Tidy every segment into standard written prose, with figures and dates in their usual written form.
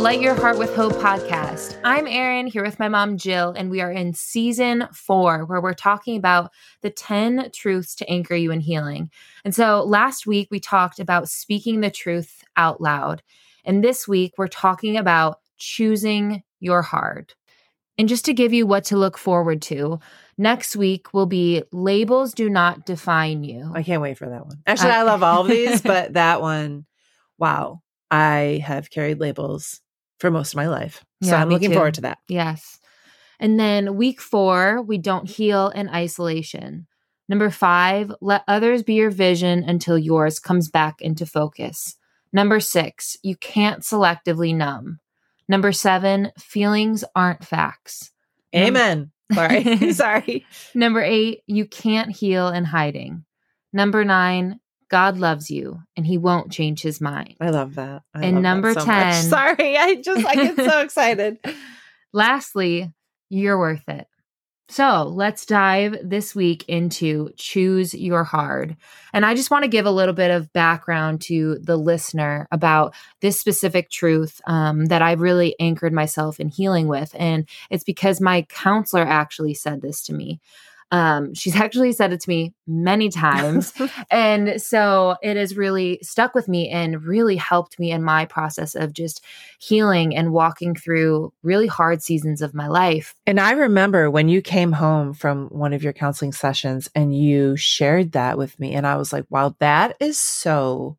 Light Your Heart with Hope podcast. I'm Erin, here with my mom, Jill, and we are in season 4, where we're talking about the 10 truths to anchor you in healing. And so last week, we talked about speaking the truth out loud. And this week, we're talking about choosing your heart. And just to give you what to look forward to, next week will be Labels Do Not Define You. I can't wait for that one. Actually, I love all of these, but that one, wow. I have carried labels for most of my life. So yeah, I'm looking forward to that. Yes. And then week 4, we don't heal in isolation. Number 5, let others be your vision until yours comes back into focus. Number 6, you can't selectively numb. Number 7, feelings aren't facts. Amen. Sorry. Number 8, you can't heal in hiding. Number 9, God loves you and he won't change his mind. I love that. And number 10. Sorry, I get so excited. Lastly, you're worth it. So let's dive this week into Choose Your Hard. And I just want to give a little bit of background to the listener about this specific truth that I really anchored myself in healing with. And it's because my counselor actually said this to me. She's actually said it to me many times. And so it has really stuck with me and really helped me in my process of just healing and walking through really hard seasons of my life. And I remember when you came home from one of your counseling sessions and you shared that with me. And I was like, wow, that is so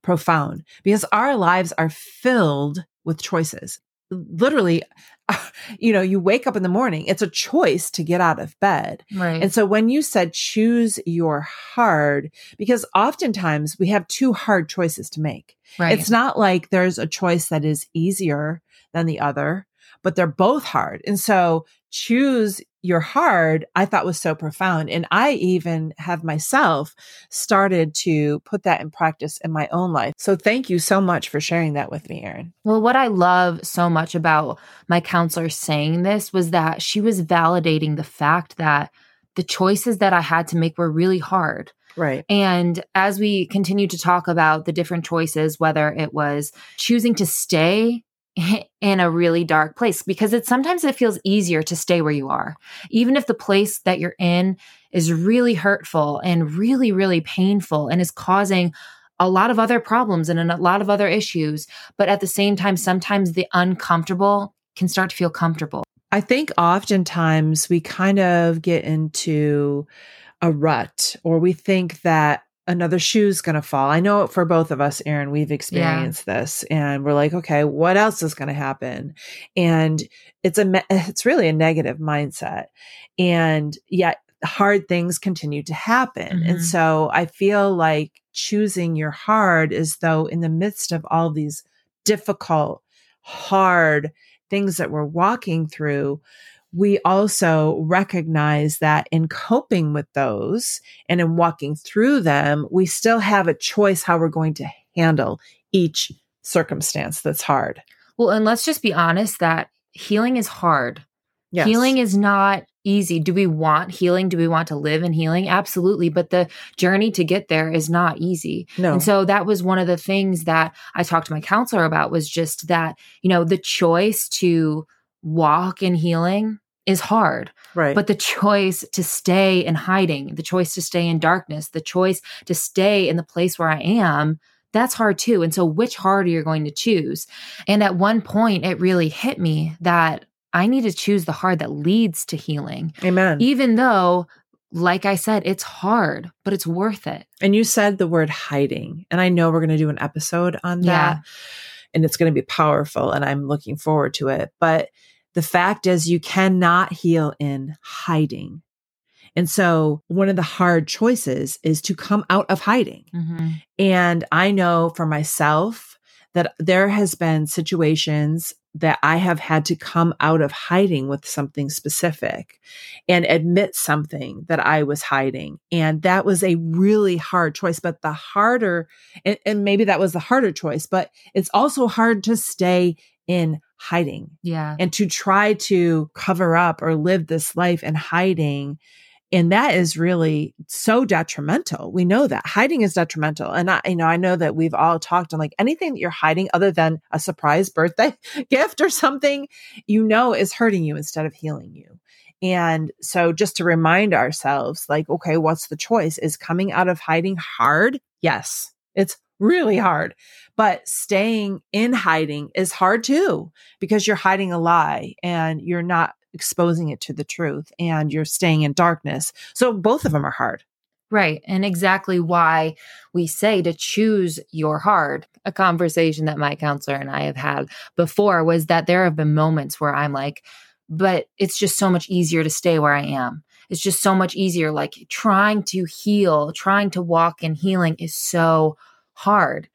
profound, because our lives are filled with choices. Literally, you know, you wake up in the morning, it's a choice to get out of bed. Right. And so when you said choose your hard, because oftentimes we have 2 hard choices to make. Right. It's not like there's a choice that is easier than the other, but they're both hard. And so choose your hard, I thought was so profound. And I even have myself started to put that in practice in my own life. So thank you so much for sharing that with me, Erin. Well, what I love so much about my counselor saying this was that she was validating the fact that the choices that I had to make were really hard. Right. And as we continue to talk about the different choices, whether it was choosing to stay in a really dark place, because sometimes it feels easier to stay where you are, even if the place that you're in is really hurtful and really, really painful and is causing a lot of other problems and a lot of other issues. But at the same time, sometimes the uncomfortable can start to feel comfortable. I think oftentimes we kind of get into a rut, or we think that another shoe's going to fall. I know for both of us, Erin, we've experienced this, and we're like, okay, what else is going to happen? And it's really a negative mindset, and yet hard things continue to happen. Mm-hmm. And so I feel like choosing your hard is, though, in the midst of all these difficult, hard things that we're walking through, we also recognize that in coping with those and in walking through them, we still have a choice how we're going to handle each circumstance that's hard. Well, and let's just be honest that healing is hard. Yes. Healing is not easy. Do we want healing? Do we want to live in healing? Absolutely. But the journey to get there is not easy. No. And so that was one of the things that I talked to my counselor about, was just that, you know, the choice to walk in healing is hard, right? But the choice to stay in hiding, the choice to stay in darkness, the choice to stay in the place where I am, that's hard too. And so which hard are you going to choose? And at one point it really hit me that I need to choose the hard that leads to healing. Amen. Even though, like I said, it's hard, but it's worth it. And you said the word hiding, and I know we're going to do an episode on that, and it's going to be powerful, and I'm looking forward to it. But the fact is, you cannot heal in hiding. And so one of the hard choices is to come out of hiding. Mm-hmm. And I know for myself that there has been situations that I have had to come out of hiding with something specific and admit something that I was hiding. And that was a really hard choice, but the harder, and maybe that was the harder choice, but it's also hard to stay in hiding. Yeah. And to try to cover up or live this life in hiding And that is really so detrimental. We know that hiding is detrimental. And I know that we've all talked on like anything that you're hiding other than a surprise birthday gift or something, is hurting you instead of healing you. And so just to remind ourselves, like, okay, what's the choice? Is coming out of hiding hard? Yes, it's really hard. But staying in hiding is hard too, because you're hiding a lie and you're not exposing it to the truth and you're staying in darkness. So both of them are hard. Right. And exactly why we say to choose your hard. A conversation that my counselor and I have had before was that there have been moments where I'm like, but it's just so much easier to stay where I am. It's just so much easier. Like trying to heal, trying to walk in healing is so hard.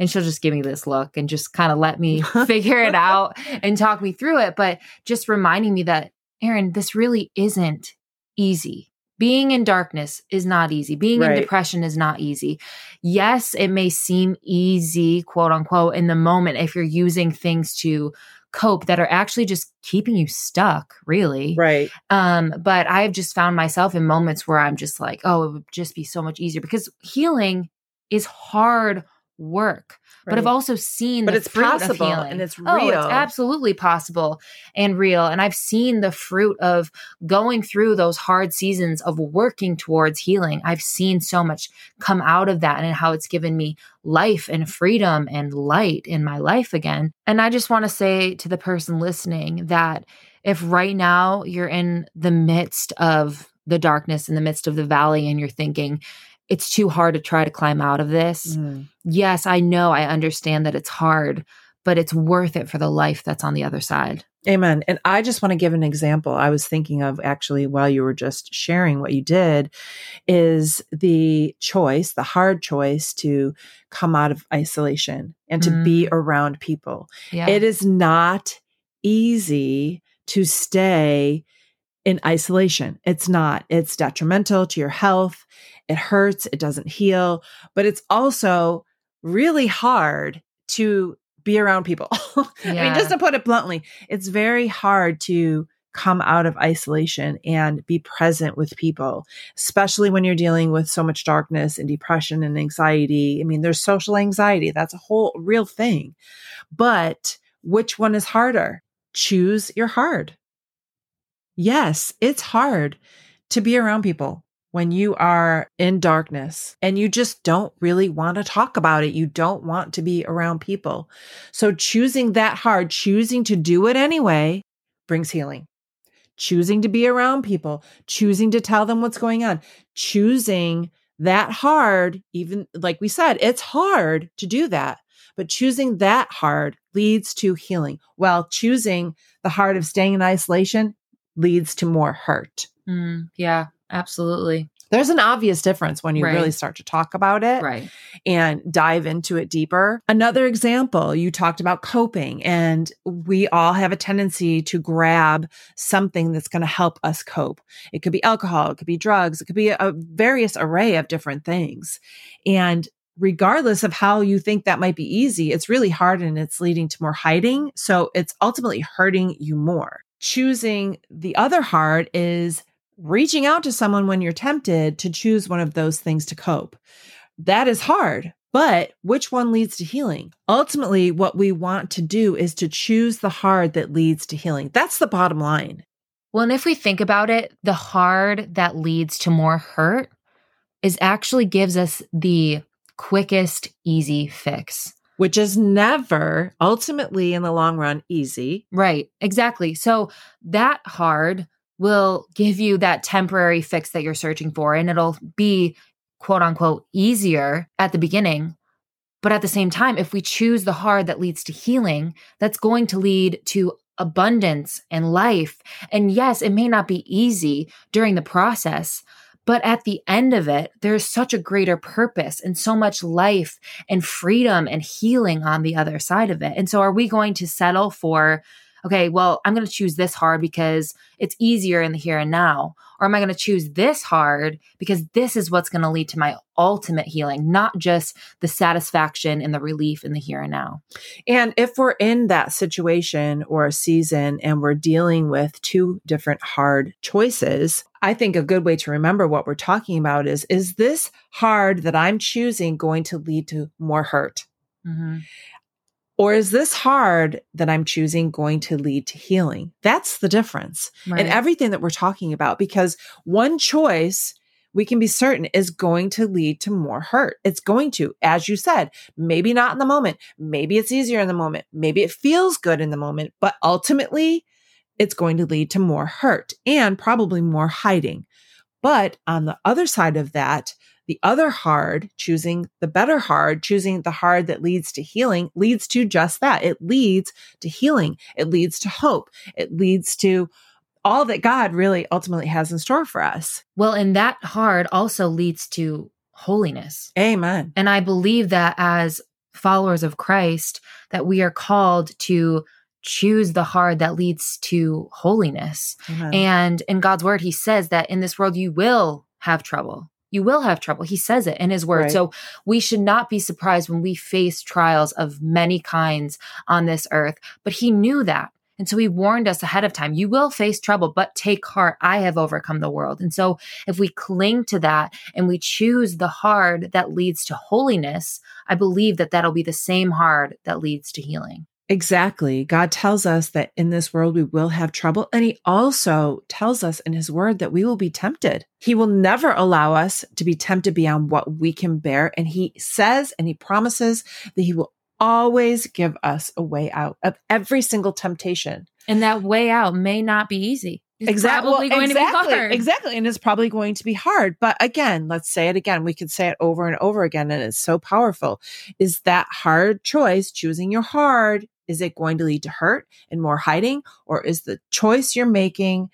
And she'll just give me this look and just kind of let me figure it out and talk me through it. But just reminding me that, Erin, this really isn't easy. Being in darkness is not easy. Being in depression is not easy. Yes, it may seem easy, quote unquote, in the moment if you're using things to cope that are actually just keeping you stuck, really. Right. But I've just found myself in moments where I'm just like, oh, it would just be so much easier because healing is hard work. Right. But I've also seen the fruit possible of healing. And it's real. Oh, it's absolutely possible and real. And I've seen the fruit of going through those hard seasons of working towards healing. I've seen so much come out of that and how it's given me life and freedom and light in my life again. And I just want to say to the person listening that if right now you're in the midst of the darkness, in the midst of the valley, and you're thinking, it's too hard to try to climb out of this. Mm. Yes, I know. I understand that it's hard, but it's worth it for the life that's on the other side. Amen. And I just want to give an example. I was thinking of actually while you were just sharing what you did is the choice, the hard choice to come out of isolation and to be around people. Yeah. It is not easy to stay in isolation. It's not. It's detrimental to your health. It hurts. It doesn't heal. But it's also really hard to be around people. Yeah. I mean, just to put it bluntly, it's very hard to come out of isolation and be present with people, especially when you're dealing with so much darkness and depression and anxiety. I mean, there's social anxiety. That's a whole real thing. But which one is harder? Choose your hard. Yes, it's hard to be around people when you are in darkness and you just don't really want to talk about it. You don't want to be around people. So choosing that hard, choosing to do it anyway, brings healing. Choosing to be around people, choosing to tell them what's going on, choosing that hard, even like we said, it's hard to do that. But choosing that hard leads to healing. While choosing the hard of staying in isolation leads to more hurt. Yeah. Absolutely. There's an obvious difference when you really start to talk about it and dive into it deeper. Another example, you talked about coping, and we all have a tendency to grab something that's going to help us cope. It could be alcohol, it could be drugs, it could be a various array of different things. And regardless of how you think that might be easy, it's really hard and it's leading to more hiding. So it's ultimately hurting you more. Choosing the other hard is reaching out to someone when you're tempted to choose one of those things to cope. That is hard, but which one leads to healing? Ultimately, what we want to do is to choose the hard that leads to healing. That's the bottom line. Well, and if we think about it, the hard that leads to more hurt is actually gives us the quickest, easy fix. Which is never ultimately in the long run easy. Right, exactly. So that hard will give you that temporary fix that you're searching for. And it'll be, quote unquote, easier at the beginning. But at the same time, if we choose the hard that leads to healing, that's going to lead to abundance and life. And yes, it may not be easy during the process, but at the end of it, there's such a greater purpose and so much life and freedom and healing on the other side of it. And so are we going to settle for okay, well, I'm going to choose this hard because it's easier in the here and now? Or am I going to choose this hard because this is what's going to lead to my ultimate healing, not just the satisfaction and the relief in the here and now? And if we're in that situation or a season and we're dealing with two different hard choices, I think a good way to remember what we're talking about is this hard that I'm choosing going to lead to more hurt? Mm-hmm. Or is this hard that I'm choosing going to lead to healing? That's the difference in everything that we're talking about, because one choice we can be certain is going to lead to more hurt. It's going to, as you said, maybe not in the moment. Maybe it's easier in the moment. Maybe it feels good in the moment, but ultimately it's going to lead to more hurt and probably more hiding. But on the other side of that, the other hard, choosing the better hard, choosing the hard that leads to healing, leads to just that. It leads to healing. It leads to hope. It leads to all that God really ultimately has in store for us. Well, and that hard also leads to holiness. Amen. And I believe that as followers of Christ, that we are called to choose the hard that leads to holiness. Amen. And in God's word, he says that in this world, you will have trouble. You will have trouble. He says it in his word. Right. So we should not be surprised when we face trials of many kinds on this earth, but he knew that. And so he warned us ahead of time, you will face trouble, but take heart, I have overcome the world. And so if we cling to that and we choose the hard that leads to holiness, I believe that that'll be the same hard that leads to healing. Exactly. God tells us that in this world, we will have trouble. And he also tells us in his word that we will be tempted. He will never allow us to be tempted beyond what we can bear. And he says, and he promises that he will always give us a way out of every single temptation. And that way out may not be easy. It's probably going to be hard. Exactly. And it's probably going to be hard. But again, let's say it again. We could say it over and over again. And it's so powerful. Is that hard choice, choosing your hard, is it going to lead to hurt and more hiding? Or is the choice you're making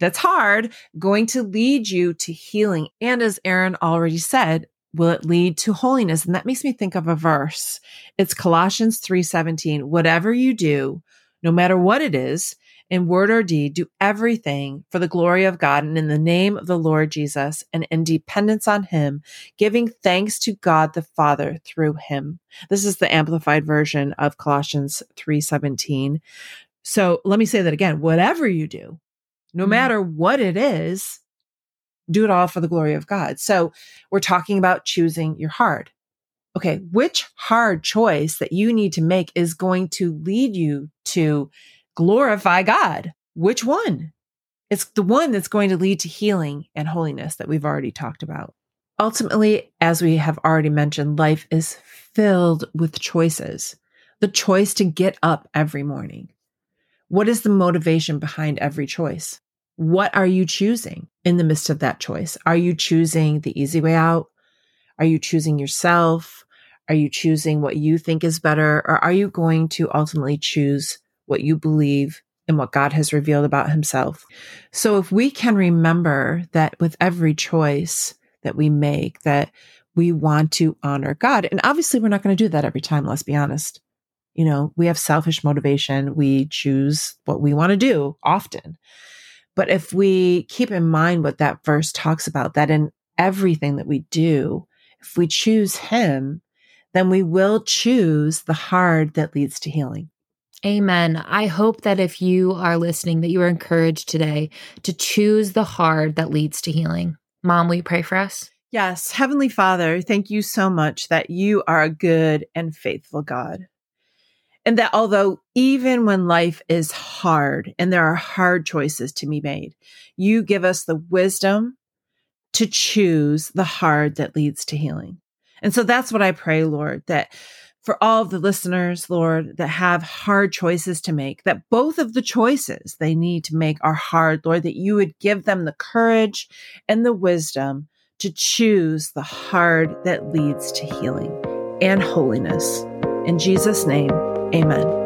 that's hard going to lead you to healing? And as Erin already said, will it lead to holiness? And that makes me think of a verse. It's Colossians 3:17. Whatever you do, no matter what it is, in word or deed, do everything for the glory of God and in the name of the Lord Jesus and in dependence on him, giving thanks to God the Father through him. This is the amplified version of Colossians 3:17. So let me say that again. Whatever you do, no matter what it is, do it all for the glory of God. So we're talking about choosing your hard. Okay, which hard choice that you need to make is going to lead you to glorify God? Which one? It's the one that's going to lead to healing and holiness that we've already talked about. Ultimately, as we have already mentioned, life is filled with choices. The choice to get up every morning. What is the motivation behind every choice? What are you choosing in the midst of that choice? Are you choosing the easy way out? Are you choosing yourself? Are you choosing what you think is better? Or are you going to ultimately choose what you believe and what God has revealed about himself? So if we can remember that with every choice that we make, that we want to honor God. And obviously we're not going to do that every time, let's be honest. You know, we have selfish motivation. We choose what we want to do often. But if we keep in mind what that verse talks about, that in everything that we do, if we choose him, then we will choose the hard that leads to healing. Amen. I hope that if you are listening, that you are encouraged today to choose the hard that leads to healing. Mom, will you pray for us? Yes. Heavenly Father, thank you so much that you are a good and faithful God. And that although even when life is hard and there are hard choices to be made, you give us the wisdom to choose the hard that leads to healing. And so that's what I pray, Lord, that for all of the listeners, Lord, that have hard choices to make, that both of the choices they need to make are hard, Lord, that you would give them the courage and the wisdom to choose the hard that leads to healing and holiness. In Jesus' name, amen.